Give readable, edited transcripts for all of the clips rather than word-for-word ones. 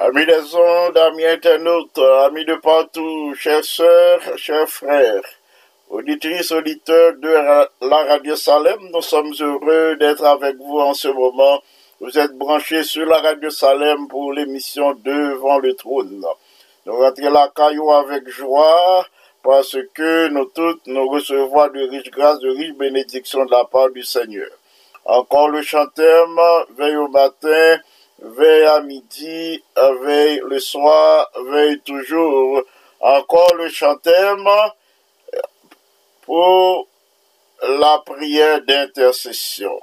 Amis des ondes, amis internautes, amis de partout, chers sœurs, chers frères, auditrices, auditeurs de la Radio Salem, nous sommes heureux d'être avec vous en ce moment. Vous êtes branchés sur la Radio Salem pour l'émission Devant le trône. Nous rentrons la caillou avec joie parce que nous toutes nous recevons de riches grâces, de riches bénédictions de la part du Seigneur. Encore le chantème, veille au matin, veille à midi, veille le soir, veille toujours. Encore le chantème pour la prière d'intercession.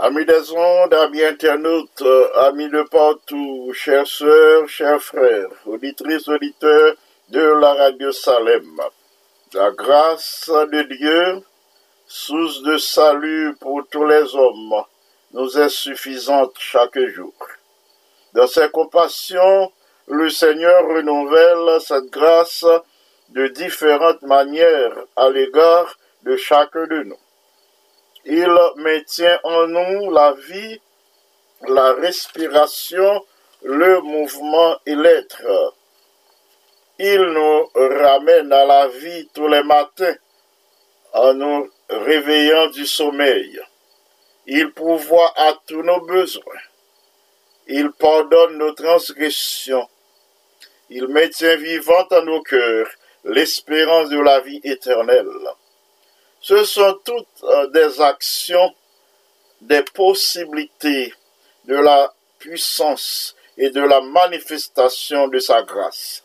Amis des ondes, amis internautes, amis de partout, chères sœurs, chers frères, auditrices, auditeurs de la Radio Salem. La grâce de Dieu, source de salut pour tous les hommes, nous est suffisante chaque jour. Dans ses compassions, le Seigneur renouvelle cette grâce de différentes manières à l'égard de chacun de nous. Il maintient en nous la vie, la respiration, le mouvement et l'être. Il nous ramène à la vie tous les matins en nous réveillant du sommeil. Il pourvoit à tous nos besoins. Il pardonne nos transgressions. Il maintient vivante en nos cœurs l'espérance de la vie éternelle. Ce sont toutes des actions, des possibilités de la puissance et de la manifestation de sa grâce.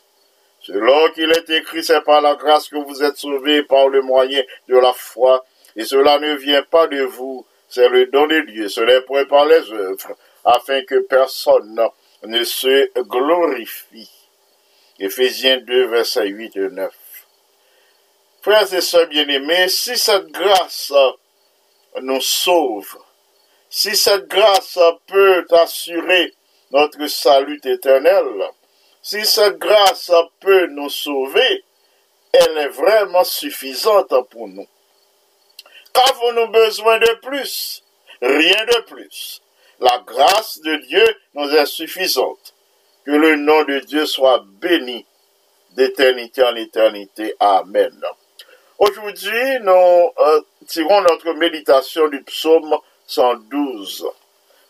Selon qu'il est écrit, c'est par la grâce que vous êtes sauvés par le moyen de la foi, et cela ne vient pas de vous, c'est le don de Dieu, ce n'est point par les œuvres, afin que personne ne se glorifie. Éphésiens 2, versets 8 et 9. Frères et sœurs bien-aimés, si cette grâce nous sauve, si cette grâce peut assurer notre salut éternel, si cette grâce peut nous sauver, elle est vraiment suffisante pour nous. Qu'avons-nous besoin de plus? Rien de plus. La grâce de Dieu nous est suffisante. Que le nom de Dieu soit béni d'éternité en éternité. Amen. Aujourd'hui, nous tirons notre méditation du psaume 112.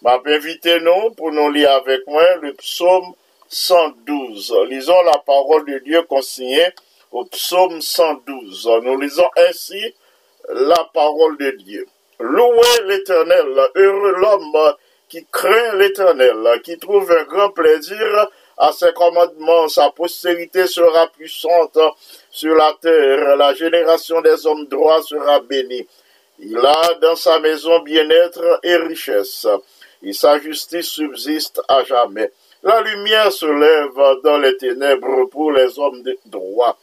M'invitez-nous pour nous lire avec moi le psaume 112. Lisons la parole de Dieu consignée au psaume 112. Nous lisons ainsi la parole de Dieu. Louez l'Éternel, heureux l'homme qui craint l'Éternel, qui trouve un grand plaisir à ses commandements. Sa postérité sera puissante sur la terre. La génération des hommes droits sera bénie. Il a dans sa maison bien-être et richesse, et sa justice subsiste à jamais. La lumière se lève dans les ténèbres pour les hommes droits.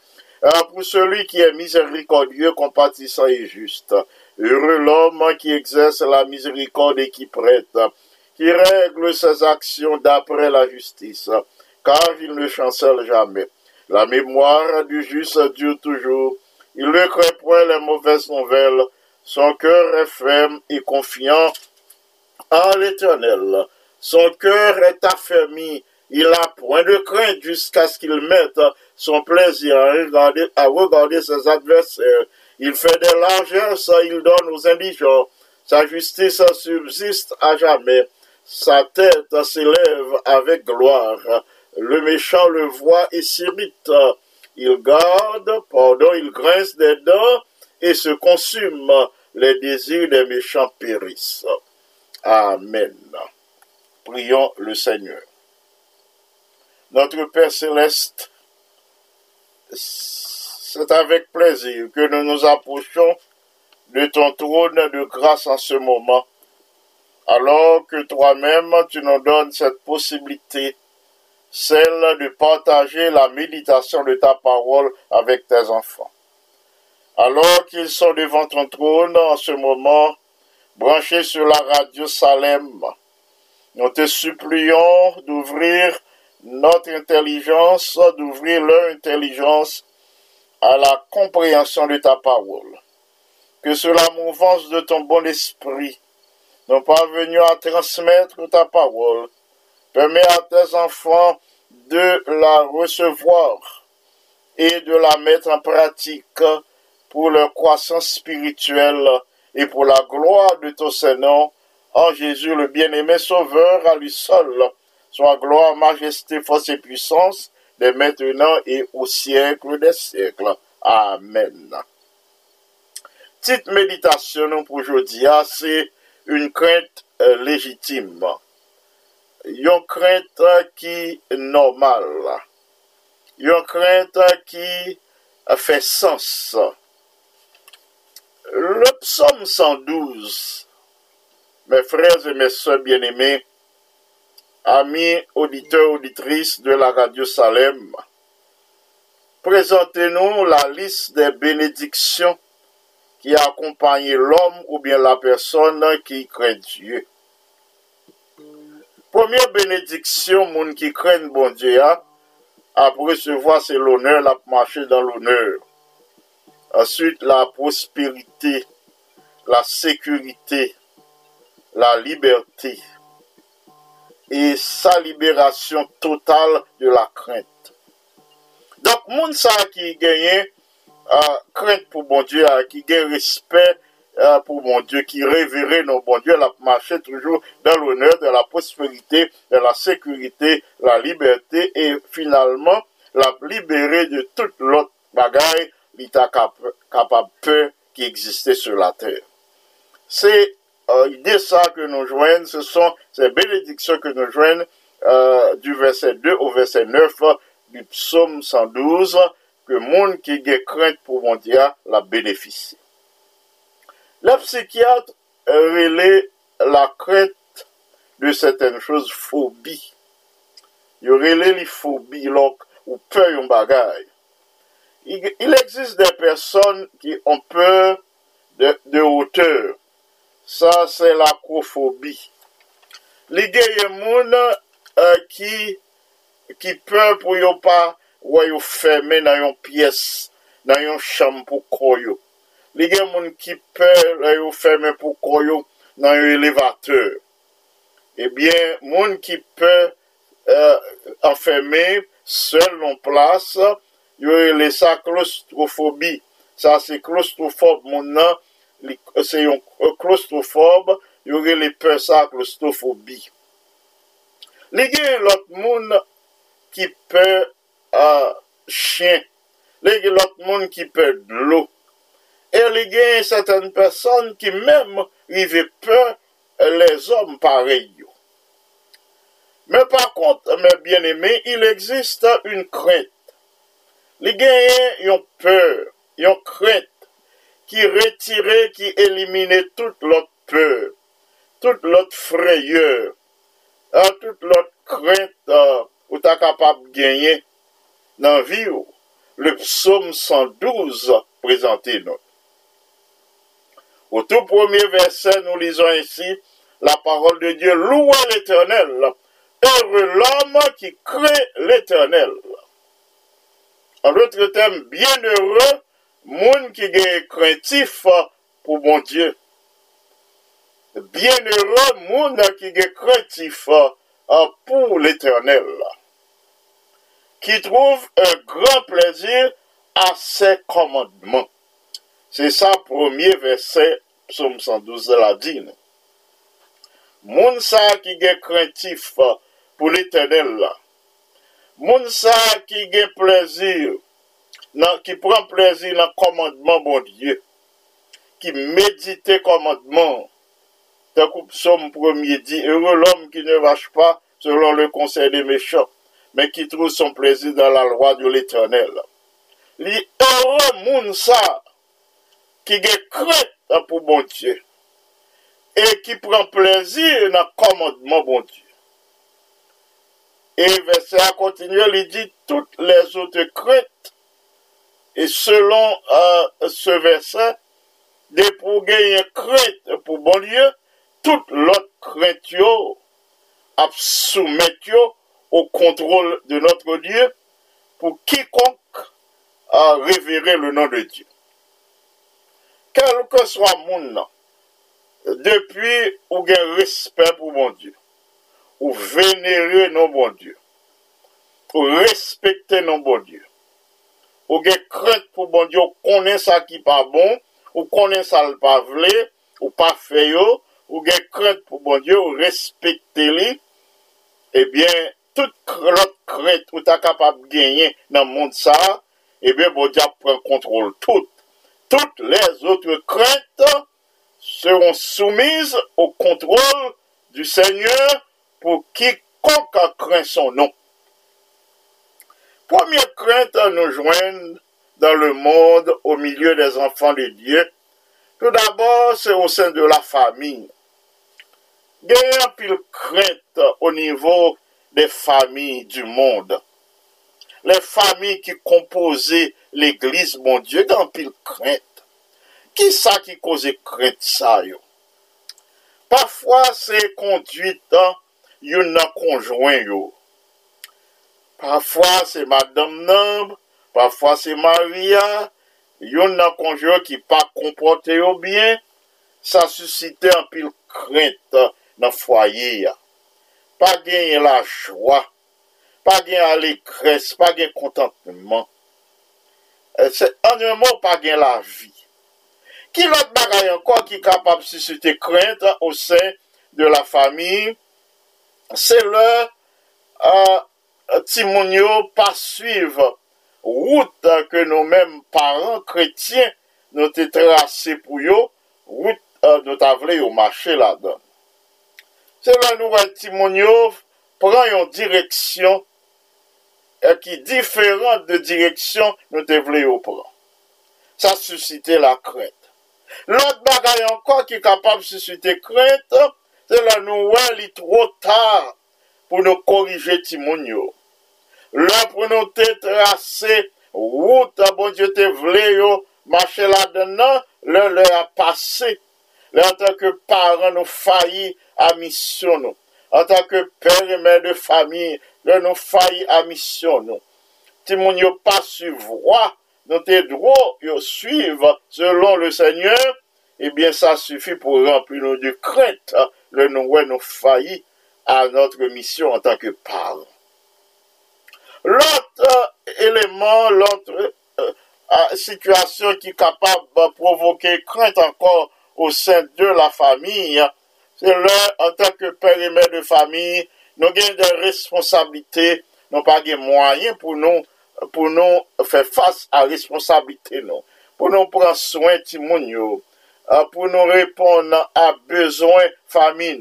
Pour celui qui est miséricordieux, compatissant et juste. Heureux l'homme qui exerce la miséricorde et qui prête, qui règle ses actions d'après la justice, car il ne chancelle jamais. La mémoire du juste dure toujours. Il ne craint point les mauvaises nouvelles. Son cœur est ferme et confiant en l'Éternel. Son cœur est affermi, il n'a point de crainte jusqu'à ce qu'il mette son plaisir à regarder ses adversaires. Il fait des largesses, il donne aux indigents. Sa justice subsiste à jamais. Sa tête s'élève avec gloire. Le méchant le voit et s'irrite. Il garde, pardon, il grince des dents et se consume. Les désirs des méchants périssent. Amen. Prions le Seigneur. Notre Père Céleste, c'est avec plaisir que nous nous approchons de ton trône de grâce en ce moment, alors que toi-même tu nous donnes cette possibilité, celle de partager la méditation de ta parole avec tes enfants. Alors qu'ils sont devant ton trône en ce moment, branchés sur la radio Salem, nous te supplions d'ouvrir notre intelligence, d'ouvrir leur intelligence à la compréhension de ta parole. Que sous la mouvance de ton bon esprit, nous parvenions à transmettre ta parole. Permets à tes enfants de la recevoir et de la mettre en pratique pour leur croissance spirituelle et pour la gloire de ton Seigneur. En Jésus, le bien-aimé Sauveur, à lui seul, soit gloire, majesté, force et puissance, dès maintenant et au siècle des siècles. Amen. Petite méditation pour aujourd'hui, c'est une crainte légitime. Une crainte qui est normale. Une crainte qui fait sens. Le psaume 112. Mes frères et mes sœurs bien-aimés, amis, auditeurs, auditrices de la radio Salem, présentez-nous la liste des bénédictions qui accompagnent l'homme ou bien la personne qui craint Dieu. Première bénédiction, monde qui craint bon Dieu, Après recevoir, c'est l'honneur, la marcher dans l'honneur. Ensuite, la prospérité, la sécurité, la liberté et sa libération totale de la crainte. Donc, moun sa qui gagne crainte pour bon Dieu, qui gagne respect pour bon Dieu, qui révère nos bon Dieu, la marche toujours dans l'honneur, de la prospérité, de la sécurité, la liberté et finalement la libérer de toute l'autre bagaille l'état capable peur qui existait sur la terre. C'est l'idée ça que nous joignons, ce sont ces bénédictions que nous joignons du verset 2 au verset 9 du psaume 112, que le monde qui a crainte pour mon Dieu la bénéficie. La psychiatre relaie la crainte de certaines choses phobie. Il relaie les phobies, ou peur en bagaille. Il existe des personnes qui ont peur de hauteur. Ça, c'est l'acrophobie. L'idée est monde qui peur pour ne pas fermer dans une pièce, dans une chambre pour koyo. Les gens qui peur de fermer pour koyo dans un élévateur. Eh bien, monde qui peur enfermer seul en place, il y a la claustrophobie. Ça, c'est claustrophobe. Maintenant, c'est un claustrophobe. Il y a les peurs, ça, claustrophobie. Les gens, l'autre monde qui peur chien. Les gens, l'autre monde qui peur de l'eau. Et il y a certaines personnes qui même vivent peur les hommes pareils. Mais par contre, mes bien-aimés, il existe une crainte. Les gens ont peur, ils ont crainte, qui retirait, qui éliminait toute l'autre peur, toute l'autre frayeur, toute l'autre crainte où tu es capable de gagner dans la vie. Le psaume 112 présenté nous. Au tout premier verset, nous lisons ainsi la parole de Dieu. Louez l'Éternel, heureux l'homme qui craint l'Éternel. En d'autres termes, bienheureux, monde qui est craintif pour bon Dieu. Bienheureux, monde qui est craintif pour l'Éternel, qui trouve un grand plaisir à ses commandements. C'est ça, premier verset, psaume 112 de la dîne. Moun sa qui est craintif pour l'Éternel, moun sa qui est plaisir, qui prend plaisir dans le commandement bon Dieu, qui médite le commandement. T'as coupé psaume premier dit, heureux l'homme qui ne vache pas selon le conseil des méchants, mais qui trouve son plaisir dans la loi de l'Éternel. Li heureux moun sa qui est crainte pour bon Dieu et qui prend plaisir dans le commandement bon Dieu. Et verset à continuer, il dit toutes les autres craintes, et selon ce verset, de pour gagner crainte pour bon Dieu, toute l'autre crainte à soumettre au contrôle de notre Dieu pour quiconque a révéré le nom de Dieu. Quel que soit mon nom, depuis ou gain respect pour mon Dieu, ou vénérer non bon Dieu, ou respecter non bon Dieu, ou gain crainte pour bon Dieu, ou connaît ça qui pas bon, ou connaît ça le pas vrai, ou pas fait, ou gain crainte pour bon Dieu, ou respecter lui, eh bien, toute l'autre crainte ou t'as capable de gagner dans le monde ça, eh bien, bon Dieu prend contrôle tout. Toutes les autres craintes seront soumises au contrôle du Seigneur pour quiconque craint son nom. Première crainte à nous joindre dans le monde au milieu des enfants de Dieu, tout d'abord c'est au sein de la famille. Il y a une crainte au niveau des familles du monde. Les familles qui composaient l'Église, mon Dieu, dans pile crainte. Qui ça qui cause crainte ça yo? Parfois c'est conduite d'un conjoint yo. Parfois, c'est Madame Namb, parfois, c'est Maria. Yon nan konjou qui pa comporté au bien, ça suscite un pile crainte dans foyer. Pas gagner la joie, pas gagner allégresse, pas gagner contentement. C'est un mot pas gagner la vie. Qui l'autre bagaille encore qui capable susciter crainte au sein de la famille, c'est le Timonio pas suivre route que nous-mêmes parents chrétiens nous t'ai tracé pour eux, route nous t'a voulu au marché là-dedans. C'est là nous Timonio prend une direction qui différente de direction nous t'ai voulu au prendre. Ça suscitait la crainte. L'autre bagaille encore qui est capable de susciter crainte, c'est la nouvelle, il est trop tard pour nous corriger Timonio. Là pour nous te tracer route, bon Dieu te vle marcher là-dedans, l'heure a passé. Là en tant que parents, nous faillit à mission nous. En tant que père et mère de famille, là nous faillit à mission nous. Timonio pas suivre, nous te droit suivre selon le Seigneur, eh bien ça suffit pour remplir nos de crainte. Le noué nous faillit à notre mission en tant que parents. L'autre élément, l'autre situation qui est capable de provoquer crainte encore au sein de la famille, c'est le, en tant que père et mère de famille, nous avons des responsabilités, nous n'avons pas de moyens pour nous faire face à responsabilités, pour nous prendre soin de Timonio, pour nous répondre à besoins famille,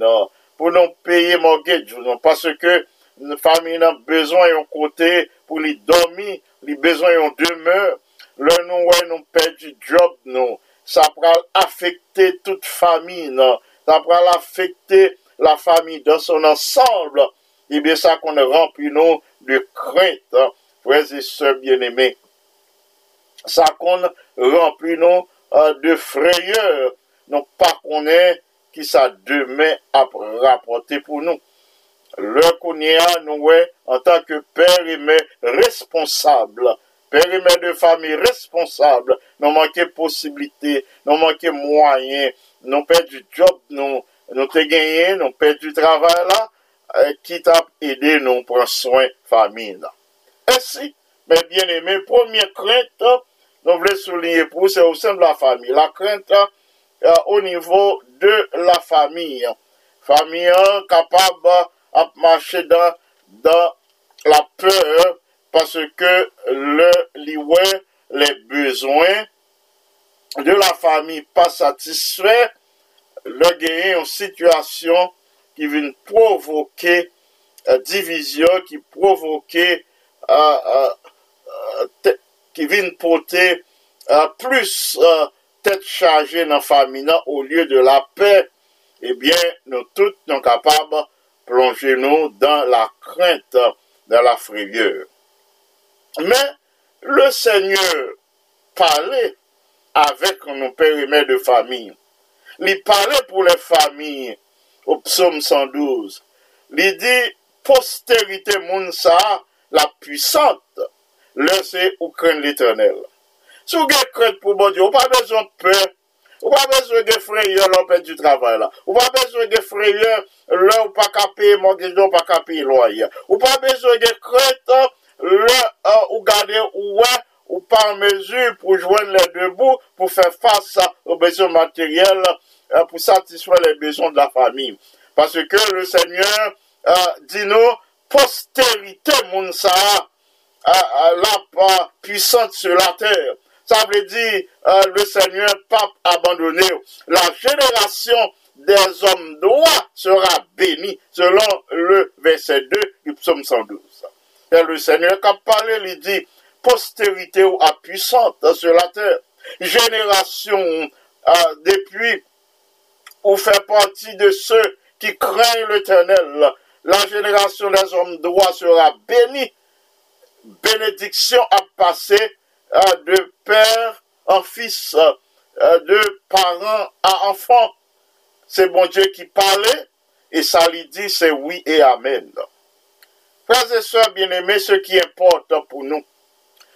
pour nous payer mortgage, parce que une famille n'a besoin d'un côté pour lui dormir, lui besoin d'un demeure. Le nous perd du job, non. Ça va affecter toute famille, non. Ça va affecter la famille dans son ensemble. Et bien ça qu'on remplit nous de crainte, frères et sœurs bien-aimés. Ça qu'on remplit nous de frayeur, non pas qu'on est qui ça demain à rapporter pour nous. Le Kounia, nous, en tant que père et mère responsable, père et mère de famille responsable, nous manquons possibilité, nous manquons moyens, nous perdons du job, nous te gagné, nous perdons du travail là, qui t'a aidé, nous prendre soin famille là. Ainsi, mes bien-aimés, première crainte, nous voulons souligner pour c'est au sein de la famille, la crainte au niveau de la famille, famille capable à marcher dans la peur parce que les besoins de la famille pas satisfaits, le gain en situation qui vient provoquer division, qui provoquer qui vient porter plus tête chargée dans la famille au lieu de la paix. Eh bien nous tous sommes capables plongez-nous dans la crainte, dans la frayeur. Mais le Seigneur parlait avec nos pères et mères de famille. Il parlait pour les familles au psaume 112. Il dit postérité Mounsa, la puissante, laissez ou craindre l'Éternel. Si vous avez crainte pour bon Dieu, vous n'avez pas besoin de peur. Ou pas besoin de frayeur l'empêche du travail là. Ou pas besoin de frayeur là ou pas qu'à payer mortgage, ou pas qu'à payer loyer. Ou pas besoin de crainte là ou garder ou pas en mesure pour joindre les deux bouts pour faire face aux besoins matériels pour satisfaire les besoins de la famille. Parce que le Seigneur dit nous postérité Mounsa la puissante sur la terre. Ça veut dire le Seigneur pape abandonné. La génération des hommes droits sera bénie, selon le verset 2 du psaume 112. Et le Seigneur qui a parlé, il dit, postérité ou puissante sur la terre. Génération depuis ou fait partie de ceux qui craignent l'Éternel. La génération des hommes droits sera bénie. Bénédiction a passé de père en fils, de parents à enfants. C'est bon Dieu qui parlait, et ça lui dit, c'est oui et amen. Frères et sœurs bien-aimés, ce qui importe pour nous,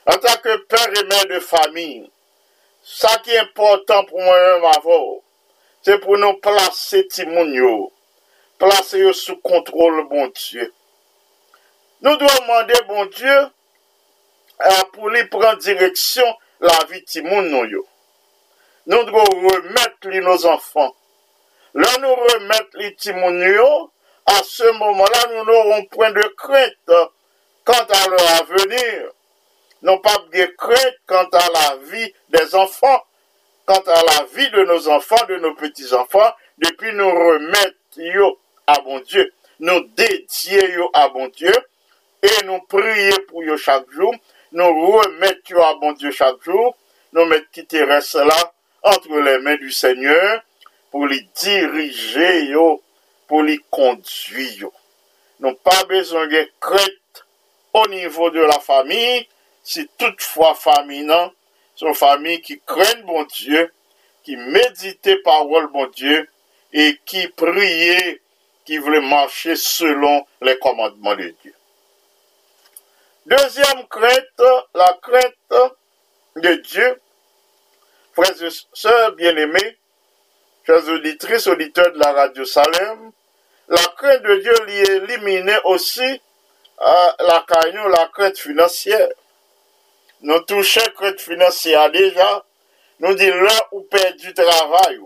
en tant que père et mère de famille, ce qui est important pour moi-même avant, c'est pour nous placer Timounio, placer sous contrôle, bon Dieu. Nous devons demander, bon Dieu, pour lui prendre direction la vie Timounio. Nous devons remettre nos enfants. Là, nous remettre les Timounio. À ce moment-là, nous n'aurons point de crainte quant à leur avenir. Non pas de crainte quant à la vie des enfants, quant à la vie de nos enfants, de nos petits-enfants, depuis nous remettre à bon Dieu, nous dédier à bon Dieu, et nous prier pour eux chaque jour, nous remettre à bon Dieu chaque jour, nous mettre quitter reste là entre les mains du Seigneur pour les diriger yo, pour les conduire. Nous n'avons pas besoin de crainte au niveau de la famille, si toutefois famille, sont famille qui craignent bon Dieu, qui méditent parole bon Dieu, et qui prient, qui veulent marcher selon les commandements de Dieu. Deuxième crainte, la crainte de Dieu. Frères et sœurs bien-aimés, chers auditrices, auditeurs de la Radio Salem, la crainte de Dieu l'y éliminait aussi à la crainte financière. Nous touchons la crainte financière déjà, nous disons là où perd du travail,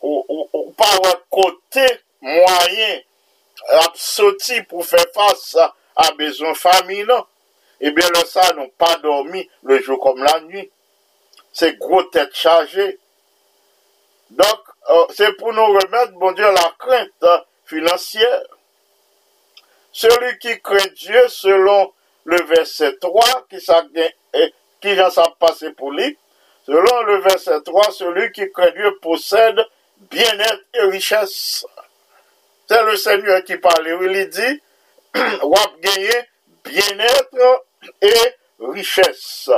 ou par côté moyen, absouti pour faire face à besoin familial. Eh bien, là, ça, nous n'avons pas dormi le jour comme la nuit. C'est gros tête chargée. Donc, c'est pour nous remettre, bon Dieu, la crainte financière. Celui qui craint Dieu, selon le verset 3, qui j'en s'en passe pour lui, selon le verset 3, celui qui craint Dieu possède bien-être et richesse. C'est le Seigneur qui parle, il dit, « Wap gagner bien-être et richesse. »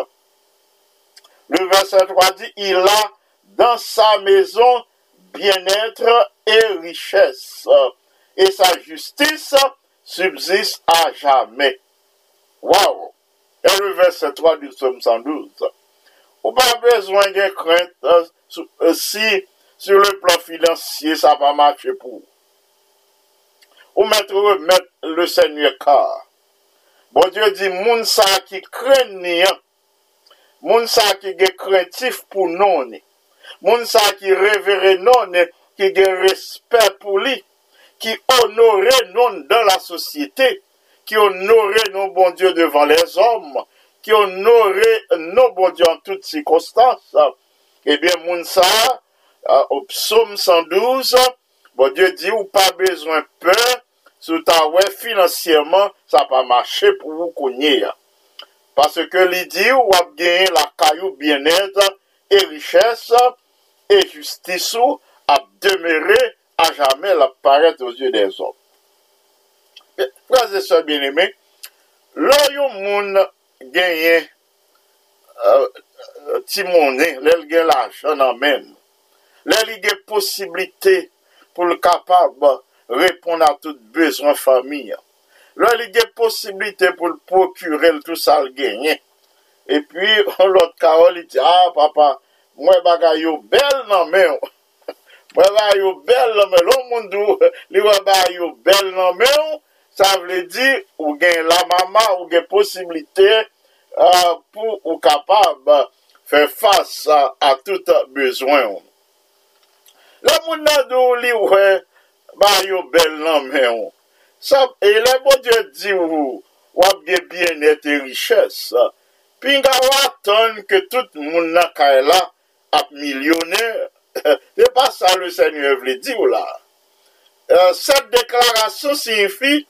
Le verset 3 dit, « Il a dans sa maison, bien-être et richesse, et sa justice subsiste à jamais. » Waouh! Et le verset 3 du Psaume 112. On n'a pas besoin de crainte si sur le plan financier ça va marcher pour vous. Ou mettre le Seigneur car. Bon Dieu dit, « Mounsa qui craignent, mounsa qui est craintif pour nous. » Moun sa qui révère non, qui a respect pour lui, qui honore non dans la société, qui honore non bon Dieu devant les hommes, qui honore non bon Dieu en toutes circonstances. Eh bien, moun sa, au psaume 112, bon Dieu dit, ou pas besoin peur, sous ta ouais financièrement, ça va marcher pour vous connaître. Parce que lui dit, ou a gagné la caillou bien-être, et richesse et justice a demeuré à jamais l'apparaître aux yeux des hommes. Frères et sœurs bien-aimés, l'oyon moun gagne timoné, l'el gagne l'argent en même, l'el gagne possibilité pour le capable répondre à tout besoin famille, l'el gagne possibilité pour le procurer tout ça le gagner. Et puis, l'autre Carole, il dit, « Ah, papa, moi, bagay yo belle nan men. Moi, bagay yo belle nan men. L'on moun dou, li wè bagay yo belle nan men. » Ça veut dire, ou gen la maman, ou gen possibilité pour ou capable faire face à tout besoin. Le moun nan dou, li wè bagay yo belle nan men. Et le bon Dieu dit, ou wap gen bien-être et richesse. Puis, on attend que tout le monde est là, millionnaire. C'est pas ça le Seigneur veut dire là. Cette déclaration signifie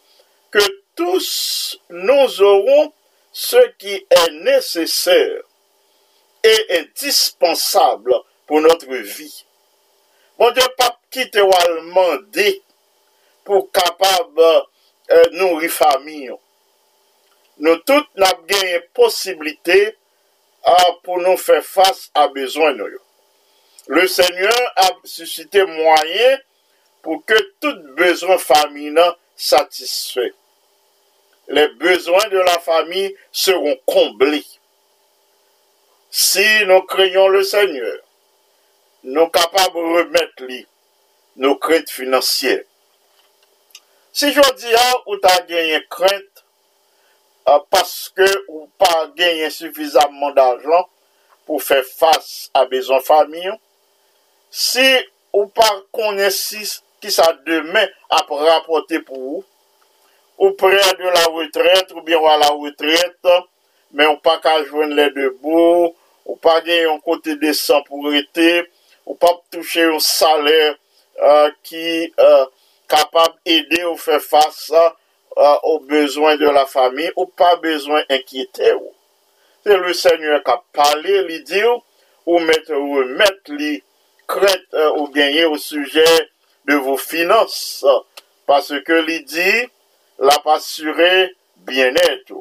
que tous nous aurons ce qui est nécessaire et indispensable pour notre vie. Mon Dieu, pas quitter ou demander pour capable nourrir famille. Nous tous n'avons gagné possibilité pour nous faire face à besoin. Le Seigneur a suscité moyen pour que tout besoin familial satisfait. les besoins de la famille seront comblés. Si nous craignons le Seigneur, nous sommes capables de remettre nos craintes financières. Si je dis ah, ou t'as gagné crainte parce que ou pas gagné suffisamment d'argent pour faire face à besoin famille, si ou pas connaissez qui ça demain à rapporter pour vous, ou près de la retraite ou bien à la retraite, mais on pas qu'à joindre les deux bouts, ou pas gagner un côté décent pour arrêter, ou pas toucher un salaire qui capable d'aider ou faire face aux besoins de la famille, ou pas besoin d'inquiéter. C'est le Seigneur qui a parlé, lui dire, ou remettre les craintes ou gagner au sujet de vos finances, parce que lui dit, la assuré bien-être.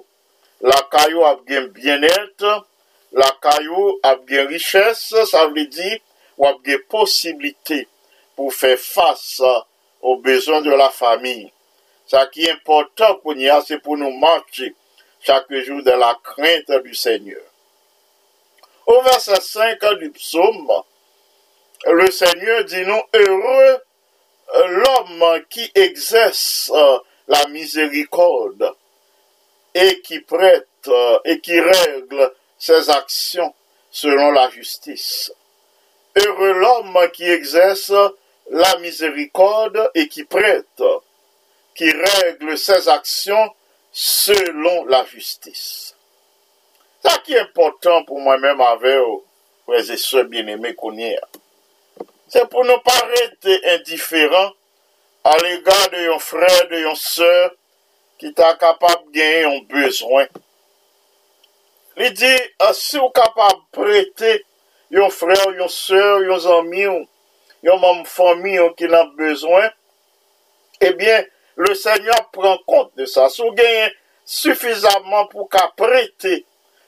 La caillou a bien bien-être, la caillou a bien richesse, ça veut dire, ou a bien possibilité pour faire face aux besoins de la famille. Ce qui est important pour nous, c'est pour nous marcher chaque jour dans la crainte du Seigneur. Au verset 5 du psaume, le Seigneur dit nous, heureux l'homme qui exerce la miséricorde et qui prête et qui règle ses actions selon la justice. Heureux l'homme qui exerce la miséricorde et qui prête, qui règle ses actions selon la justice. Ça qui est important pour moi-même avec vous, frères et sœurs bien-aimés, c'est pour ne pas rester indifférent à l'égard de nos frères, de nos sœurs qui t'a capable de gagner un besoin. Il dit, si vous êtes capable de prêter un frère, une sœur, un ami, une famille qui a besoin, eh bien, le Seigneur prend compte de ça. Si vous gagnez suffisamment pour prêter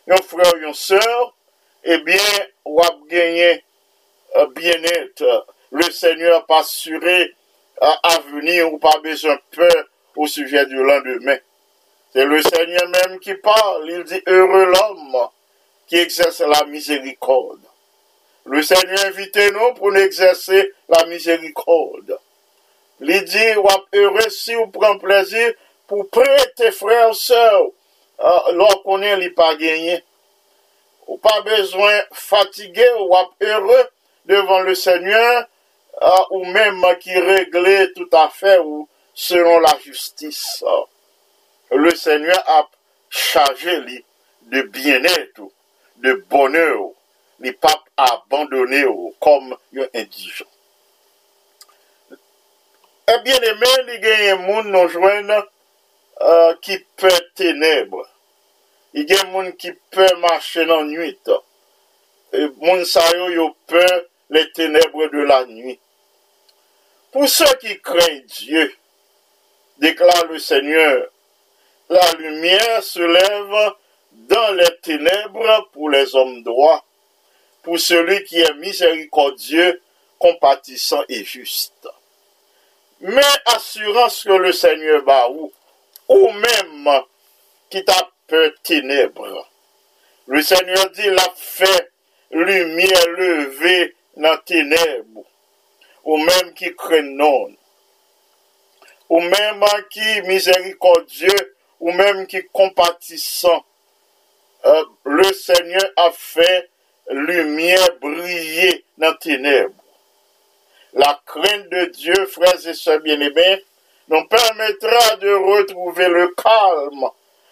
un frère, une sœur, eh bien, vous gagnez bien-être. Le Seigneur pas assuré à venir, ou pas besoin de peur au sujet du lendemain. C'est le Seigneur même qui parle. Il dit, heureux l'homme qui exerce la miséricorde. Le Seigneur invite nous pour exercer la miséricorde. Il dit, heureux si vous prenez plaisir pour prêter frères et sœurs, lorsqu'on n'est pas gagné. Ou pas besoin de fatiguer, ou heureux devant le Seigneur, ou même qui réglait tout à fait ou selon la justice. Le Seigneur a chargé lui de bien-être, de bonheur. Il n'est pas abandonné comme un indigent. Et bien aimé, il y a un monde nous joignent qui peut ténèbres. Il y a un monde qui peut marcher dans la nuit. Et monde ça yo peur les ténèbres de la nuit. Pour ceux qui craignent Dieu, déclare le Seigneur, la lumière se lève dans les ténèbres pour les hommes droits, pour celui qui est miséricordieux, compatissant et juste. Mais assurance que le Seigneur va ou même qui t'a peur ténèbres. Le Seigneur dit, la fait lumière levée dans ténèbres, ou même qui craignent non, ou même qui miséricordieux, ou même qui compatissant. Le Seigneur a fait lumière briller dans les ténèbres. La crainte de Dieu, frères et sœurs bien-aimés, nous permettra de retrouver le calme,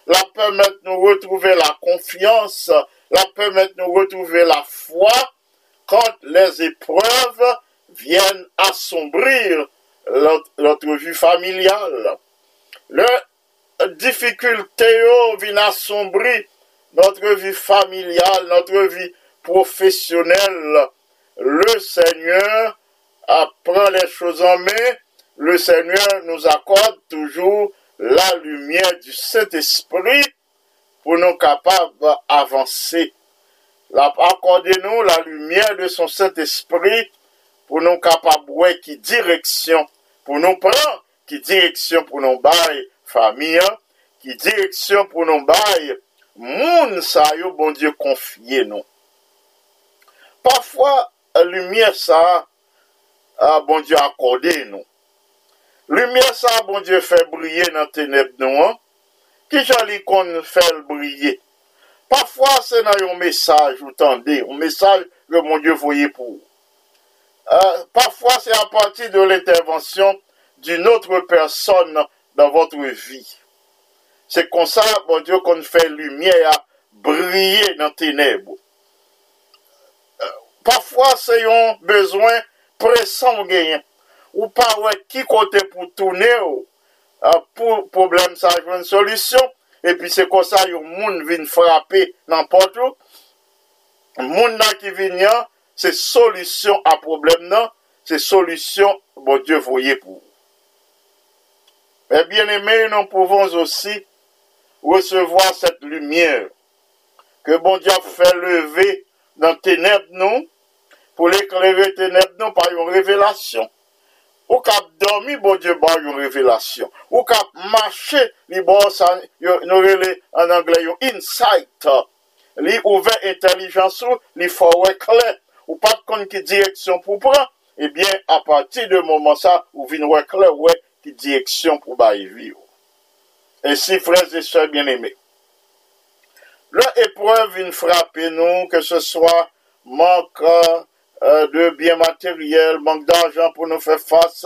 la permettra de nous retrouver la confiance, la permettra de nous retrouver la foi quand les épreuves viennent assombrir notre vie familiale. Les difficultés viennent assombrir notre vie familiale, notre vie professionnelle. Le Seigneur prend les choses en main. Le Seigneur nous accorde toujours la lumière du Saint-Esprit pour nous capables d'avancer. Accordez-nous la lumière de son Saint-Esprit pour nous capables ouais qui direction pour nous prendre, qui direction pour nous bailler famille, qui direction pour nous bailler, moun sa yo bon Dieu confie nous. Parfois, lumière ça, bon Dieu accordé nous. Lumière ça, bon Dieu fait briller dans ténèbres nous, qui joli qu'on fait briller. Parfois, c'est dans un message, vous tendez, un message que mon Dieu voyait pour vous. Parfois, c'est à partir de l'intervention d'une autre personne dans votre vie. C'est comme ça, bon Dieu, qu'on fait lumière briller dans les ténèbres. Parfois, c'est un besoin pressant gagnant. Ou par qui côté pour tourner, pour problème, ça a une solution. Et puis c'est comme ça, yon moun vient frapper n'importe où. Moun nan qui vient, c'est solution à problème nan, c'est solution, bon Dieu voyez pour. Mais bien aimé, nous pouvons aussi recevoir cette lumière que bon Dieu fait lever dans ténèbres nous, pour l'éclairer ténèbres nous par une révélation. Ou cap dormi, bon Dieu, par une révélation. Ou cap marché, li bon, ça, nous relais en anglais, yon insight. Li ouvert intelligence, li forward clair. Ou pas de compte qui direction pour prendre. Eh bien, à partir de moment ça, ou vin ouais clair, ouais, qui direction pour bailler vivre. Et si, frères et sœurs bien-aimés, l'épreuve vient frapper nous, que ce soit manque, de biens matériels, manque d'argent pour nous faire face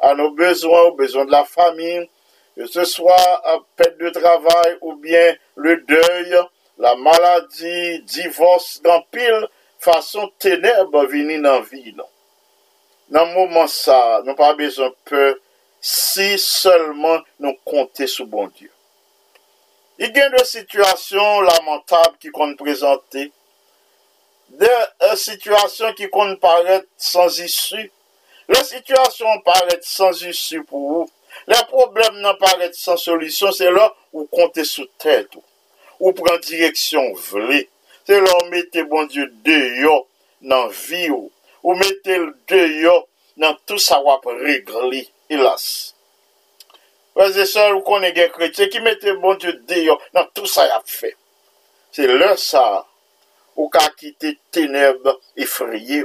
à nos besoins, aux besoins de la famille, que ce soit perte de travail ou bien le deuil, la maladie, divorce, dans pile façon ténèbres venir dans la vie. Dans le moment ça, nous n'avons pas besoin de peur si seulement nous comptons sur bon Dieu. Il y a des situations lamentables qui comptent présenter. Des situations qui comptent paraître sans issue. Les situations paraissent sans issue pour vous. Les problèmes n'en paraissent sans solution. C'est là où vous comptez sous tête. Vous prenez direction vraie. C'est là où vous mettez bon Dieu dehors dans la vie. Vous mettez le dehors dans tout ça où vous réglez. Hélas. Frères et sœurs, vous connaissez des chrétiens qui mettent bon Dieu dehors dans tout ça où vous fait. C'est là ça. Ou qu'à quitter ténèbres effrayées.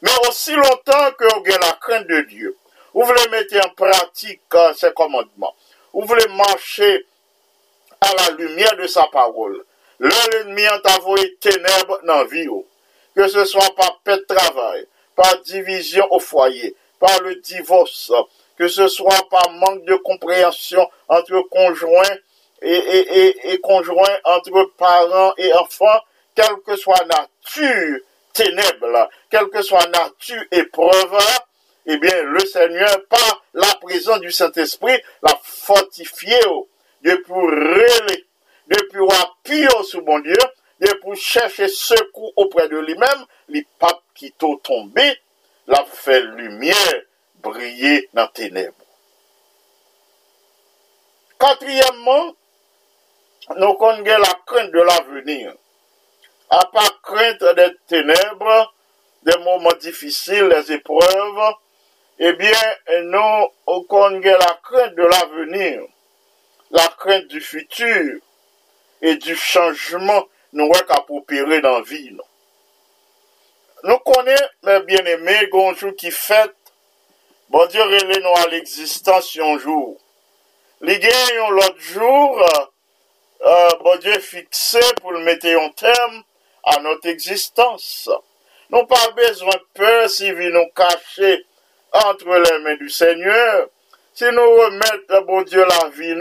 Mais aussi longtemps que vous avez la crainte de Dieu, vous voulez mettre en pratique ses commandements, vous voulez marcher à la lumière de sa parole, l'ennemi a envoyé ténèbres dans la vie, que ce soit par perte de travail, par division au foyer, par le divorce, que ce soit par manque de compréhension entre conjoints et conjoints, entre parents et enfants, quelle que soit nature ténèbre, quelle que soit nature épreuve, eh bien, le Seigneur, par la présence du Saint-Esprit, l'a fortifié depuis rêler, depuis appuyer sur bon Dieu, depuis chercher secours auprès de lui-même, les papes qui t'ont tombé, l'a fait lumière briller dans ténèbres. Quatrièmement, nous connaissons la crainte de l'avenir. À part crainte des ténèbres, des moments difficiles, des épreuves, eh bien, nous connaissons la crainte de l'avenir, la crainte du futur et du changement nous qu'à opérer dans la vie. Nous connaissons, mes bien-aimés, un jour qui fête, bon Dieu relève nous à l'existence un jour. Les gagnants l'autre jour, bon Dieu fixé pour le mettre en terme à notre existence. Nous pas besoin de peur si nous nous cacher entre les mains du Seigneur. Si nous remettons, bon Dieu, la vie,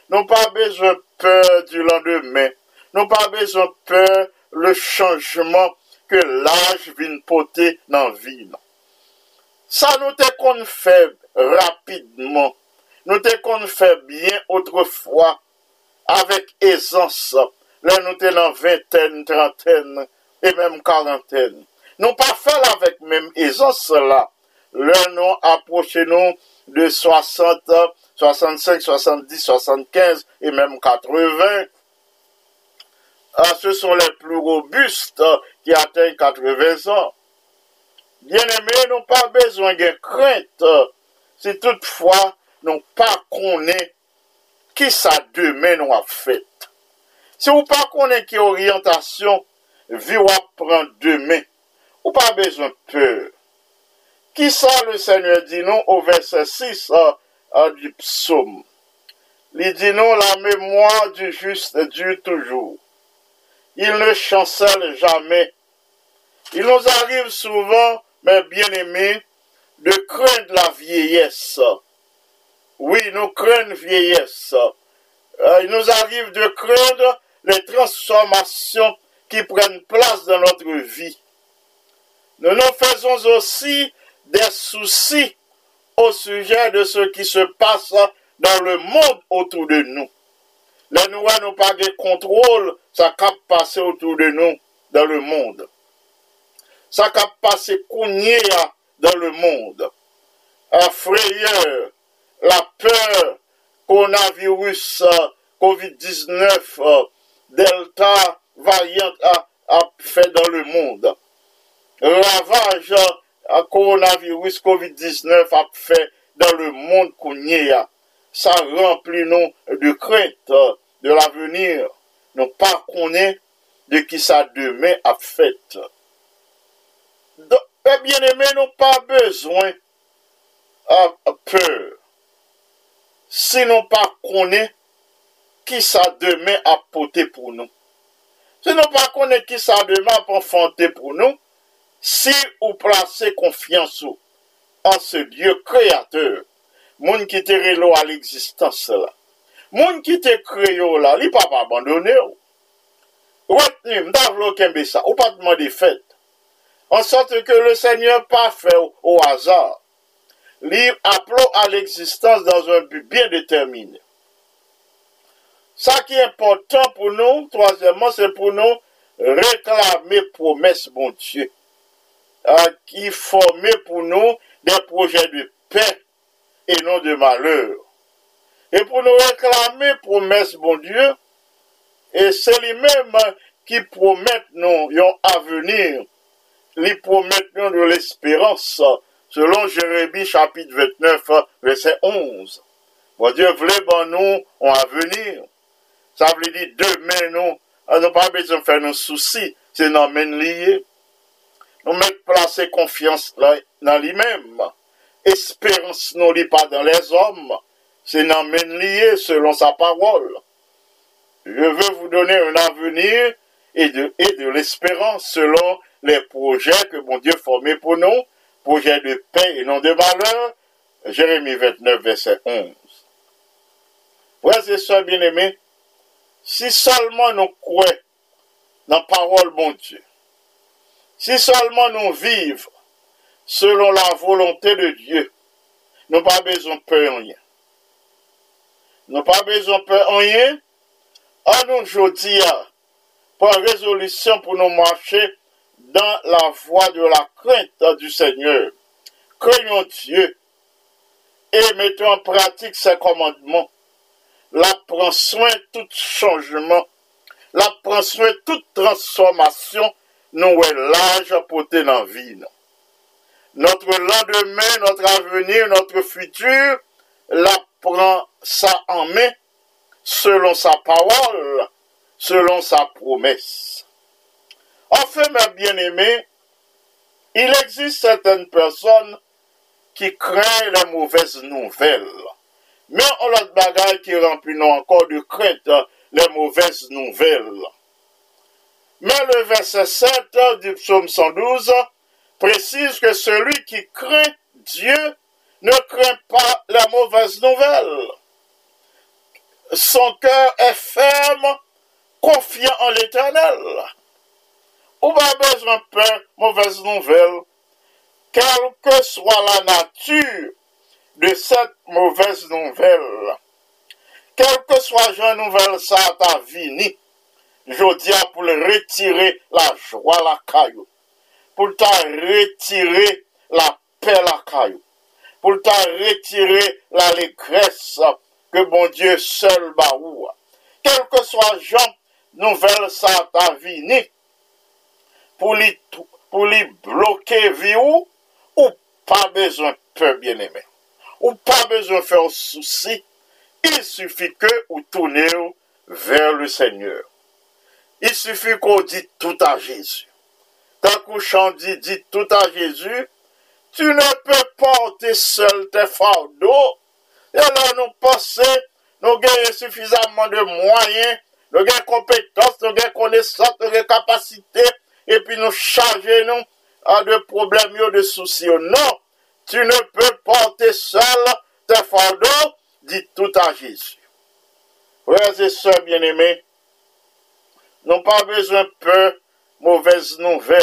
nous pas besoin de peur du lendemain. Nous pas besoin de peur le changement que l'âge vient porter dans la vie. Ça nous te qu'on fait rapidement. Nous te qu'on fait bien autrefois avec aisance. Là, nous sommes dans vingtaine, trentaine et même quarantaine. Nous pas faire avec même aisance là. Là, nous approchons de 60, 65, 70, 75 et même 80. Ce sont les plus robustes qui atteignent 80 ans. Bien aimés, nous n'avons pas besoin de crainte si toutefois nous ne connaissons pas qui ça demain nous a fait. Si vous ne connaissez pas quelle orientation vie va prendre demain, vous n'avez pas besoin de peur. Qui ça le Seigneur dit nous au verset 6 du psaume. Il dit nous la mémoire du juste Dieu toujours. Il ne chancelle jamais. Il nous arrive souvent, mes bien-aimés, de craindre la vieillesse. Oui, nous craignons vieillesse. Il nous arrive de craindre les transformations qui prennent place dans notre vie. Nous nous faisons aussi des soucis au sujet de ce qui se passe dans le monde autour de nous. Les noirs n'ont pas de contrôle, ça cap passer autour de nous dans le monde. Ça cap passer cougné dans le monde. La frayeur, la peur, coronavirus, COVID-19, Delta, variant a fait dans le monde. Ravage, coronavirus, COVID-19 a fait dans le monde cougné. Ça remplit nous de crainte de l'avenir. Nous pas connaît de qui ça demain a fait. Les bien-aimés n'ont pas besoin de peur. Si nous pas connaît qui ça demain a porté pour nous. Si nous pas connaît qui ça demain a enfanté pour nous. Si vous placez confiance en ce Dieu créateur. Moun qui te relo à l'existence là. Moun qui te créé là, li pas abandonné. Retenez, m'ta vlo kembe ça, ou pas demander fait. En sorte que le Seigneur pas fait au hasard. Li appelé à l'existence dans un but bien déterminé. Ça qui est important pour nous, troisièmement, c'est pour nous réclamer promesse bon Dieu. Qui formait pour nous des projets de paix et non de malheur. Et pour nous réclamer promesse, bon Dieu, et c'est lui-même qui promet nous un avenir, lui promet nous de l'espérance, selon Jérémie chapitre 29, verset 11. Bon Dieu voulait bon nous un avenir. Ça veut dire demain nous n'avons pas besoin de faire nos soucis, c'est nous liés. Nous mettons placer confiance dans lui-même. Espérance non lit pas dans les hommes, c'est n'en mène lié selon sa parole. Je veux vous donner un avenir et de l'espérance selon les projets que mon Dieu formait pour nous, projets de paix et non de malheur, Jérémie 29, verset 11. Frères et sœurs bien-aimés, si seulement nous croyons dans la parole mon Dieu, si seulement nous vivons selon la volonté de Dieu, nous n'avons pas besoin de peur en rien. Nous n'avons pas besoin de peur en rien. En nous, je dis, pour résolution pour nous marcher dans la voie de la crainte du Seigneur. Craignons Dieu et mettons en pratique ses commandements. La prend soin de tout changement. La prend soin de toute transformation. Nous est large à porter dans la vie. Notre lendemain, notre avenir, notre futur, la prend ça en main, selon sa parole, selon sa promesse. Enfin, mes bien-aimés, il existe certaines personnes qui craignent les mauvaises nouvelles. Mais on a l'autre bagaille qui remplit nous encore de crainte, les mauvaises nouvelles. Mais le verset 7 du psaume 112 précise que celui qui craint Dieu ne craint pas la mauvaise nouvelle. Son cœur est ferme, confiant en l'Éternel. Ou pas besoin de peur, mauvaise nouvelle, quelle que soit la nature de cette mauvaise nouvelle. Quelle que soit la nouvelle, ça t'a vini. Je dis pour le retirer la joie, la caillou. Pour t'a retirer la paix la caillou, pour t'a retirer l'allégresse que bon Dieu seul baoua. Quel que soit Jean, nouvelle ça t'a vini, pour lui bloquer vie ou pas besoin de peur bien-aimé, ou pas besoin de faire souci, il suffit que vous tournez vers le Seigneur. Il suffit qu'on dise tout à Jésus. Tant qu'on chante, dit tout à Jésus, tu ne peux porter seul tes fardeaux. Et là, nous pensons, nous avons suffisamment de moyens, nous avons compétences, nous avons connaissances, nous avons capacités, et puis nous charger nous à de problèmes, de soucis. Non, tu ne peux porter seul tes fardeaux, dit tout à Jésus. Frères et sœurs bien-aimés, nous n'avons pas besoin de peur, mauvaise nouvelle.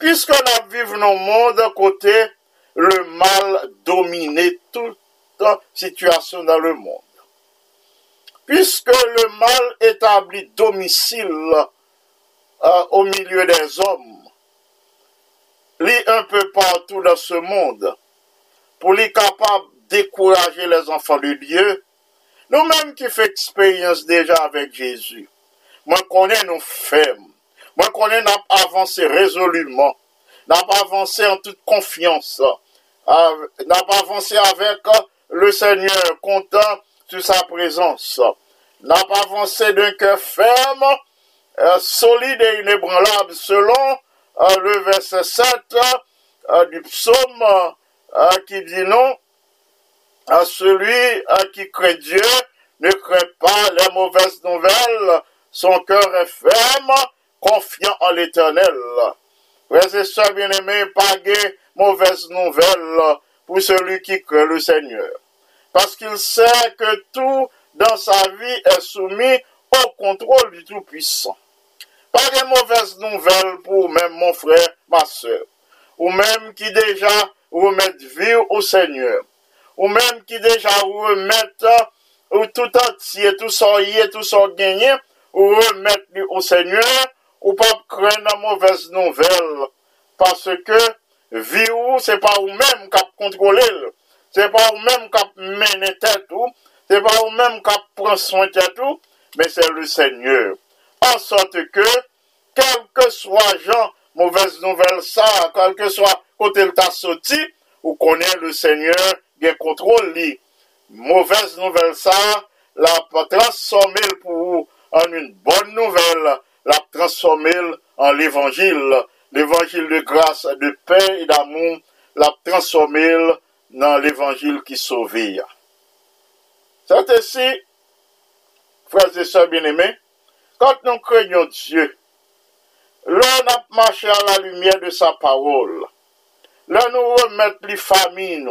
Puisque nous vivons dans le monde à côté, le mal domine toute situation dans le monde. Puisque le mal établit domicile au milieu des hommes, lit un peu partout dans ce monde, pour les capables de décourager les enfants de Dieu, nous-mêmes qui faisons expérience déjà avec Jésus, moi connais nos fermes. Moi connais n'a pas avancé résolument. N'a pas avancé en toute confiance. N'a pas avancé avec le Seigneur, content de sa présence. N'a pas avancé d'un cœur ferme, solide et inébranlable, selon le verset 7 du psaume qui dit non. À celui qui craint Dieu ne craint pas les mauvaises nouvelles. Son cœur est ferme, confiant en l'Éternel. Frères et sœurs bien-aimés, pas de mauvaise nouvelle pour celui qui craint le Seigneur. Parce qu'il sait que tout dans sa vie est soumis au contrôle du Tout-Puissant. Pas de mauvaise nouvelle pour même mon frère, ma sœur. Ou même qui déjà remettent vie au Seigneur. Ou même qui déjà remettent tout entier, tout son yé, tout son gagné, ou remettre au Seigneur, ou pas craindre la mauvaise nouvelle. Parce que, vivre, c'est pas vous-même qui contrôlez, c'est pas vous-même qui menez tête, c'est pas vous-même qui prend soin tête, mais c'est le Seigneur. En sorte que, quel que soit genre, mauvaise nouvelle ça, quel que soit côté le tas sorti, ou connaît le Seigneur, qui contrôle lui. Mauvaise nouvelle ça, la transformer pour vous en une bonne nouvelle, la transformer en l'évangile de grâce, de paix et d'amour, la transformer dans l'évangile qui sauve. C'est ainsi, frères et sœurs bien-aimés, quand nous craignons Dieu, l'on a marché à la lumière de sa parole, l'on nous remet les familles,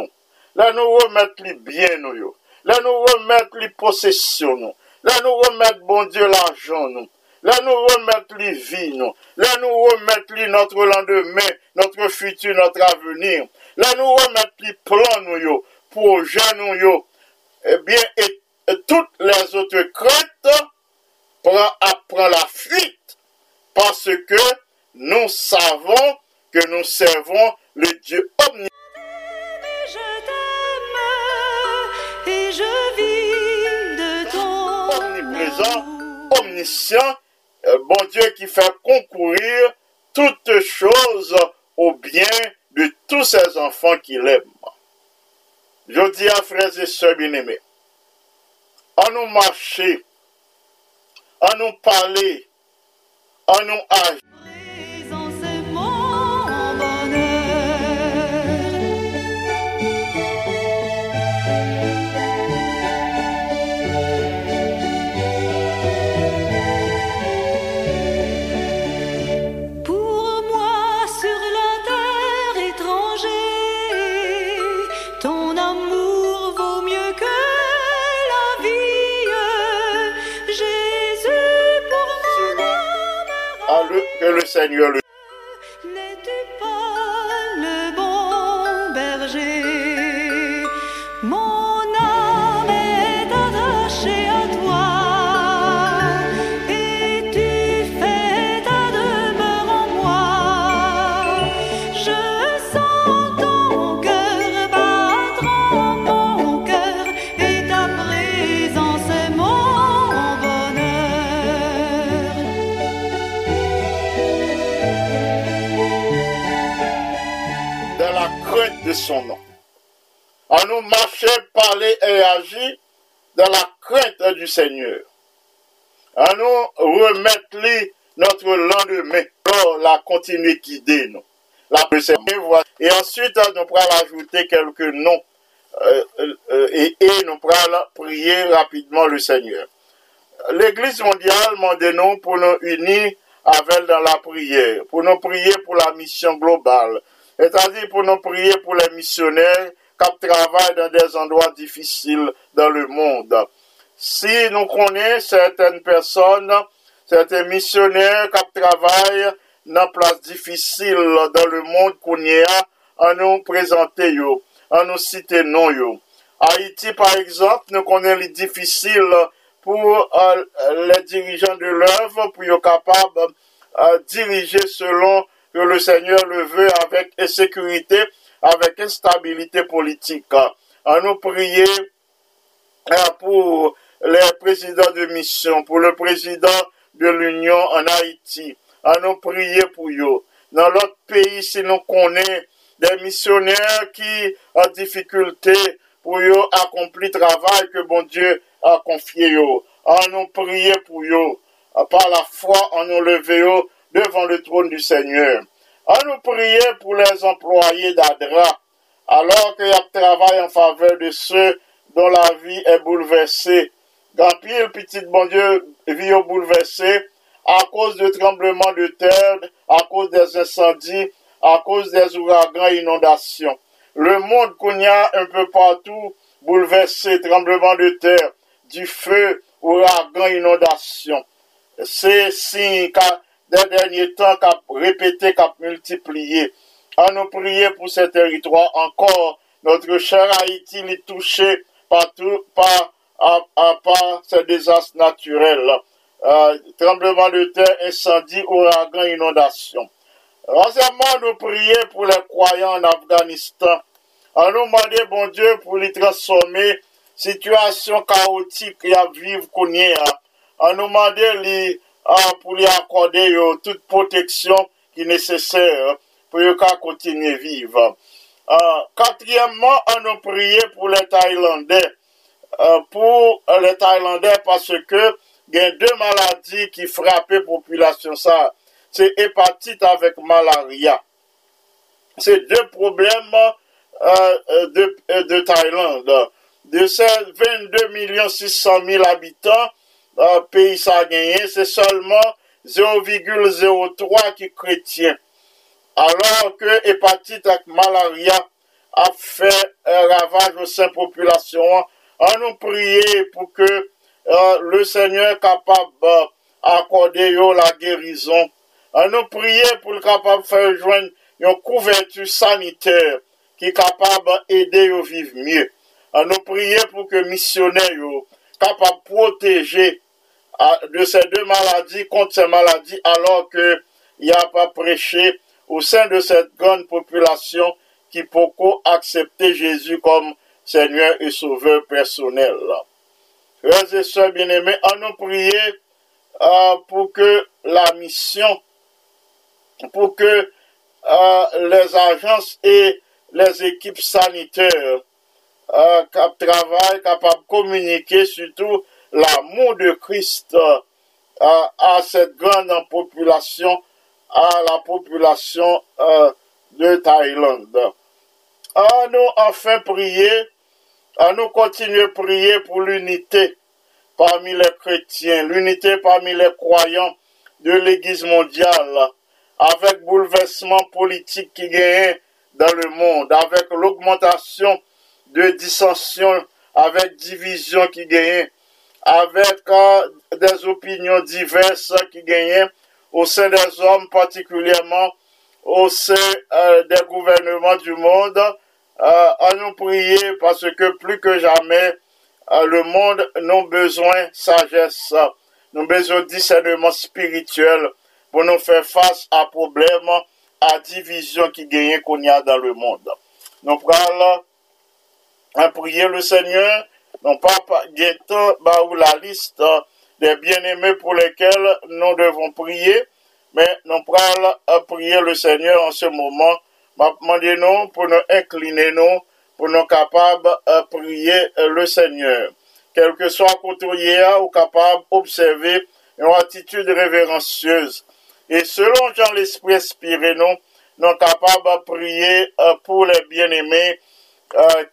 l'on nous remet les biens, l'on nous remet les possessions, là nous remettre bon Dieu l'argent nous. Là nous remettre les vies nous. Là nous remettre notre lendemain, notre futur, notre avenir. Là nous remettre les plans nous yo, projets nous yo. Eh bien et toutes les autres craintes prend la fuite parce que nous savons que nous servons le Dieu omnipotent. Omniscient, bon Dieu qui fait concourir toutes choses au bien de tous ses enfants qu'il aime. Je dis à frères et sœurs bien-aimés, en nous marcher, en nous parler, en nous agir. Le Seigneur le n'es-tu pas le bon berger? Mon âme est attachée à toi et tu fais ta demeure en moi. Je sens ton cœur battre en mon cœur et ta présence est mon bonheur. De son nom. On nous marchait, parlait et agit dans la crainte du Seigneur. On nous remettre notre lendemain, pour la continuer guider nous. La et ensuite, nous pourrons ajouter quelques noms et nous pourrons prier rapidement le Seigneur. L'Église mondiale demande nous pour nous unir avec dans la prière, pour nous prier pour la mission globale, c'est-à-dire pour nous prier pour les missionnaires qui travaillent dans des endroits difficiles dans le monde. Si nous connaissons certaines personnes, certains missionnaires qui travaillent dans des places difficiles dans le monde, on nous présente, on nous cite non. Haïti, par exemple, nous connaissons les difficiles pour les dirigeants de l'œuvre, pour être capables de diriger selon que le Seigneur le veut, avec insécurité, avec instabilité politique. On nous prier pour les présidents de mission, pour le président de l'Union en Haïti. On nous prier pour eux. Dans l'autre pays, si nous connaissons des missionnaires qui ont difficulté pour eux accomplir le travail que bon Dieu a confié eux. On nous prier pour eux. Par la foi, on nous lever eux devant le trône du Seigneur. On nous prier pour les employés d'Adra, alors qu'il y a travail en faveur de ceux dont la vie est bouleversée. Dans pile, petit bon Dieu, vie est bouleversée à cause de tremblements de terre, à cause des incendies, à cause des ouragans, inondations. Le monde qu'on y a un peu partout, bouleversé, tremblements de terre, du feu, ouragans, inondations. C'est signe des derniers temps qu'a répété, qu'a multiplié. On nous prier pour ces territoires encore. Notre cher Haïti est touché par ces désastres naturels. Tremblement de terre, incendie, ouragan, inondation. Deuxièmement, nous prier pour les croyants en Afghanistan. On nous demander, bon Dieu, pour les transformer, situation chaotique et à vivre qu'on y a. On nous demander pour lui accorder toute protection qui est nécessaire pour qu'il continue à vivre. Quatrièmement, on nous prier pour les Thaïlandais. Parce que il y a deux maladies qui frappent la population. Ça, c'est hépatite avec malaria. C'est deux problèmes de Thaïlande. De ces 22 600 000 habitants, pays ça a gagné, c'est seulement 0,03 qui est chrétien. Alors que hépatite avec malaria a fait ravage aux saintes populations, on nous prier pour que le Seigneur est capable d'accorder la guérison. On nous prier pour le capable de faire joindre une couverture sanitaire qui est capable d'aider à vivre mieux. On nous prier pour que les missionnaires soient capables de protéger de ces deux maladies, contre ces maladies, alors qu'il n'y a pas prêché au sein de cette grande population qui peut accepter Jésus comme Seigneur et Sauveur personnel. Frères et sœurs bien-aimés, on nous prie pour que la mission, pour que les agences et les équipes sanitaires travaillent, capables de communiquer surtout l'amour de Christ à cette grande population, à la population de Thaïlande. On nous enfin prier, on nous continue à prier pour l'unité parmi les chrétiens, l'unité parmi les croyants de l'Église mondiale, avec bouleversement politique qui gagne dans le monde, avec l'augmentation de dissensions, avec division qui gagne, avec des opinions diverses qui gagnent au sein des hommes, particulièrement au sein des gouvernements du monde, à nous prier parce que plus que jamais, le monde n'a besoin de sagesse, nous besoin de discernement spirituel pour nous faire face à problèmes, à divisions qui gagnent qu'on y a dans le monde. Nous parlons à prier le Seigneur, non pas guettant la liste des bien-aimés pour lesquels nous devons prier, mais nous allons prier le Seigneur en ce moment. Demandez-nous pour nous incliner nous pour nous capables de prier le Seigneur. Quel que soit côté ou capable d'observer une attitude révérencieuse. Et selon Jean l'Esprit inspiré, nous sommes capables de prier pour les bien-aimés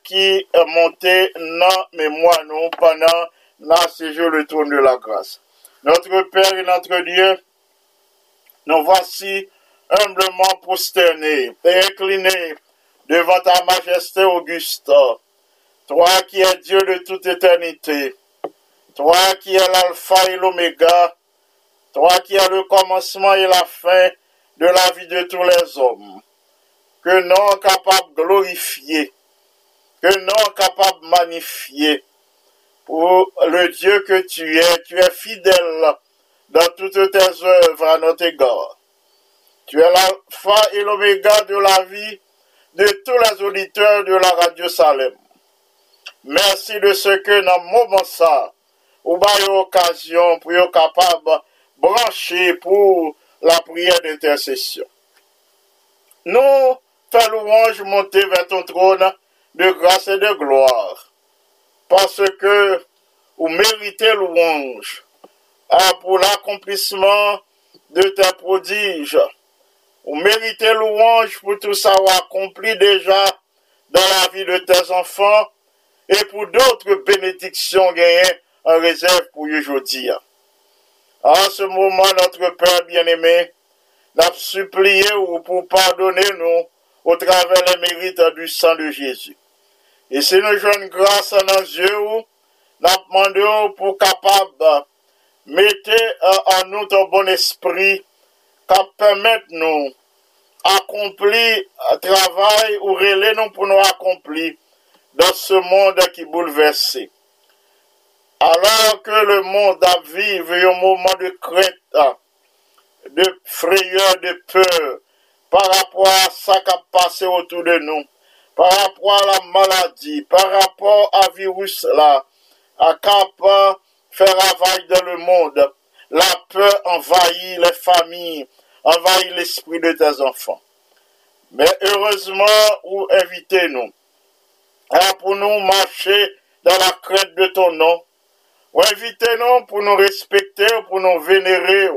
qui montaient dans la mémoire nous pendant notre séjour le trône de la grâce. Notre Père et notre Dieu, nous voici humblement prosternés et inclinés devant ta majesté auguste. Toi qui es Dieu de toute éternité, toi qui es l'alpha et l'oméga, toi qui es le commencement et la fin de la vie de tous les hommes, que non capable de glorifier, que non capable de magnifier, pour le Dieu que tu es fidèle dans toutes tes œuvres à notre égard. Tu es l'alpha et l'oméga de la vie de tous les auditeurs de la Radio Salem. Merci de ce que dans le moment ça, nous avons l'occasion pour être capable de brancher pour la prière d'intercession. Nous, ta louange monter vers ton trône de grâce et de gloire, parce que vous méritez louange pour l'accomplissement de tes prodiges. Vous méritez louange pour tout ça accompli déjà dans la vie de tes enfants et pour d'autres bénédictions gagnées en réserve pour aujourd'hui. En ce moment, notre Père bien-aimé, nous supplions pour pardonner nous au travers des mérites du sang de Jésus. Et si nous jouons grâce à nos yeux, nous demandons pour capable mettez en nous ton bon esprit qui permette nous accomplir un travail ou relais nous pour nous accomplir dans ce monde qui est bouleversé. Alors que le monde a vécu un moment de crainte, de frayeur, de peur par rapport à ce qui a passé autour de nous, par rapport à la maladie, par rapport à virus là, à Kappa, fait ravage dans le monde. La peur envahit les familles, envahit l'esprit de tes enfants. Mais heureusement, vous invitez nous pour nous marcher dans la crainte de ton nom. Vous invitez nous pour nous respecter, pour nous vénérer.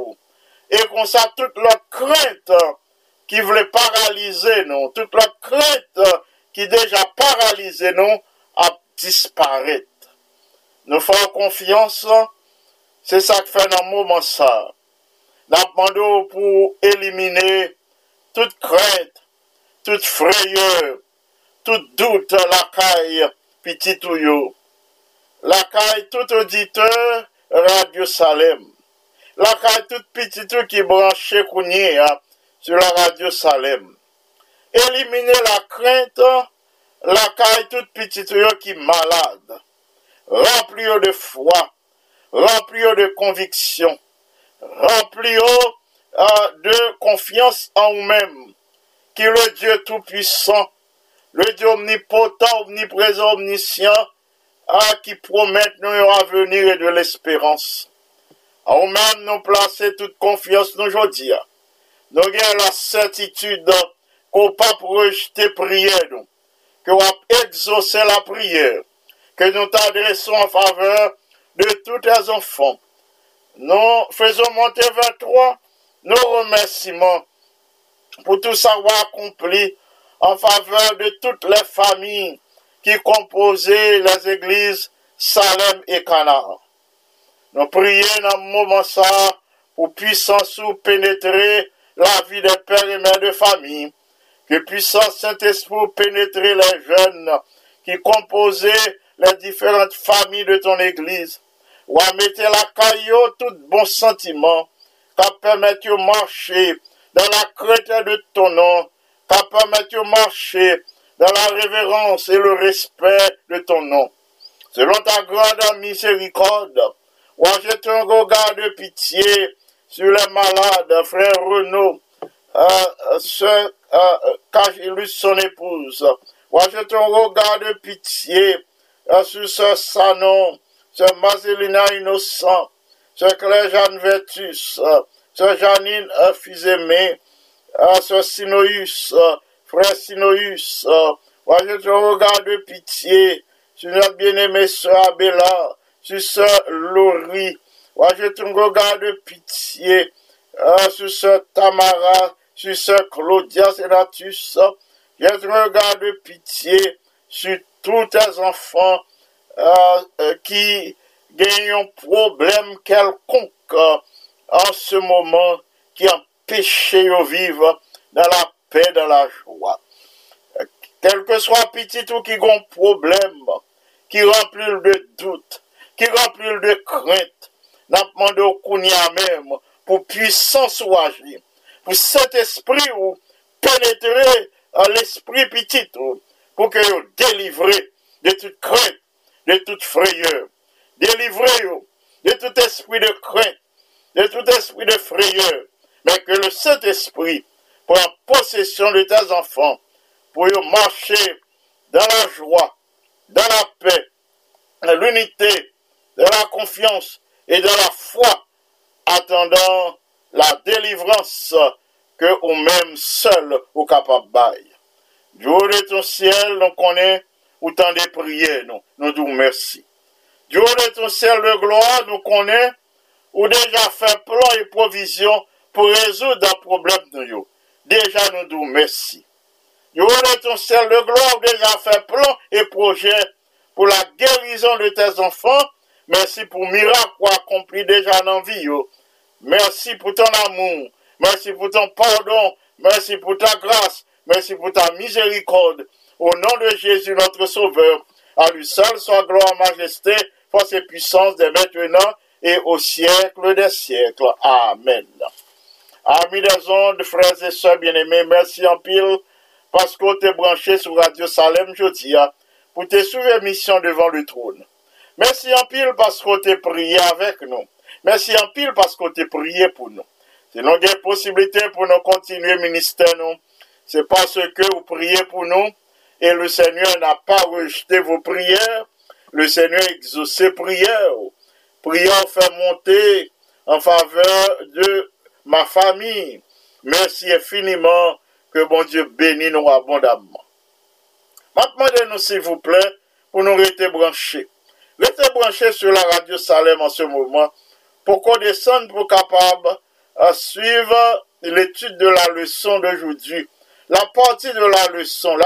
Et qu'on sache toute la crainte qui voulait paralyser nous, toute la crainte qui déjà paralysait nous, à disparaître. Nous faisons confiance, c'est ça que fait dans le moment ça. Nous demandons pour éliminer toute crainte, toute frayeur, tout doute, la caille, petit touyo. La caille, tout auditeur, Radio Salem. La caille, tout petit touyo qui branché kounye sur la Radio Salem. Éliminer la crainte, la caille, tout petit touyo qui malade. Remplis-le de foi, remplis-le de conviction, remplis-le de confiance en vous-même, qui est le Dieu tout-puissant, le Dieu omnipotent, omniprésent, omniscient, qui promet nous un avenir et de l'espérance. En vous-même, nous placer toute confiance nous aujourd'hui. Nous avons la certitude qu'on ne peut pas rejeter prière, qu'on va exaucer la prière. Que nous t'adressons en faveur de tous tes enfants. Nous faisons monter vers toi nos remerciements pour tout savoir accompli en faveur de toutes les familles qui composaient les églises Salem et Canard. Nous prions dans le moment ça pour puissance ou pénétrer la vie des pères et mères de famille, que puissance Saint-Esprit pénétrer les jeunes qui composaient les différentes familles de ton église, ou à mettre la caillou tout bon sentiment, qui permettent de marcher dans la crainte de ton nom, qui permettent de marcher dans la révérence et le respect de ton nom. Selon ta grande miséricorde, ou à jeter un regard de pitié sur les malades, frère Renaud, sœur Cagilus, son épouse, ou à jeter un regard de pitié sur ce Sanon, ce Mazelina Innocent, ce Claire-Jeanne Vertus, ce Janine Fils-Aimé, ce Sinoïus, frère Sinoïus, Vois ton regard de pitié sur notre bien-aimée soeur Béla, sur soeur Laurie. Vois ton regard de pitié sur soeur Tamara, sur soeur Claudia Senatus. Vois ton regard de pitié sur tous tes enfants qui gagnent un problème quelconque en ce moment qui empêche de vivre dans la paix, dans la joie. Quel que soit petit ou qui a un problème, qui remplit de doute, qui remplit de crainte, n'a demandé au Kounia même pour puissance ou agir, pour cet esprit ou pénétrer à l'esprit petit ou pour que vous délivrez de toute crainte, de toute frayeur. Délivrez-vous de tout esprit de crainte, de tout esprit de frayeur, mais que le Saint-Esprit prenne possession de tes enfants pour marcher dans la joie, dans la paix, dans l'unité, dans la confiance et dans la foi, attendant la délivrance que vous-même seul vous capable bailler. Dieu de ton ciel, nous connaissons ou tant de prier, nous disons merci. Dieu de ton ciel de gloire, nous connaissons ou déjà fait plan et provision pour résoudre un problème de nous. Déjà nous disons merci. Dieu de ton ciel de gloire, déjà fait plan et projet pour la guérison de tes enfants. Merci pour le miracle accompli déjà dans la vie. Merci pour ton amour. Merci pour ton pardon. Merci pour ta grâce. Merci pour ta miséricorde. Au nom de Jésus, notre Sauveur, à lui seul soit gloire, majesté, force et puissance dès maintenant et au siècle des siècles. Amen. Amis des ondes, frères et sœurs bien-aimés, merci en pile parce qu'on t'est branché sur Radio Salem jeudi pour te suivre mission devant le trône. Merci en pile parce qu'on t'est prié avec nous. Merci en pile parce qu'on t'est prié pour nous. C'est nous des possibilités pour nous continuer ministère nous. C'est parce que vous priez pour nous et le Seigneur n'a pas rejeté vos prières. Le Seigneur exauce ses prières. Prière fait monter en faveur de ma famille. Merci infiniment que bon Dieu bénisse nous abondamment. Maintenant, demandez-nous s'il vous plaît pour nous rester branchés. Restez branchés sur la Radio Salem en ce moment pour qu'on descende pour capable à suivre l'étude de la leçon d'aujourd'hui. La partie de la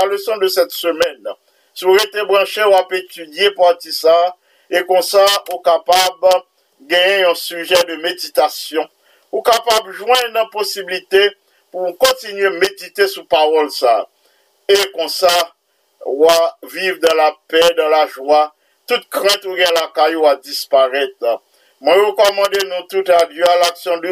leçon de cette semaine, si vous êtes branché ou à étudier partie ça, et comme ça, vous êtes capable de gagner un sujet de méditation. Vous êtes capable de joindre une possibilité pour continuer à méditer sur parole ça. Et comme ça, vous vivre dans la paix, dans la joie. Toute crainte ou la caillou va disparaître. Moi, je recommande nous tout à Dieu à l'action de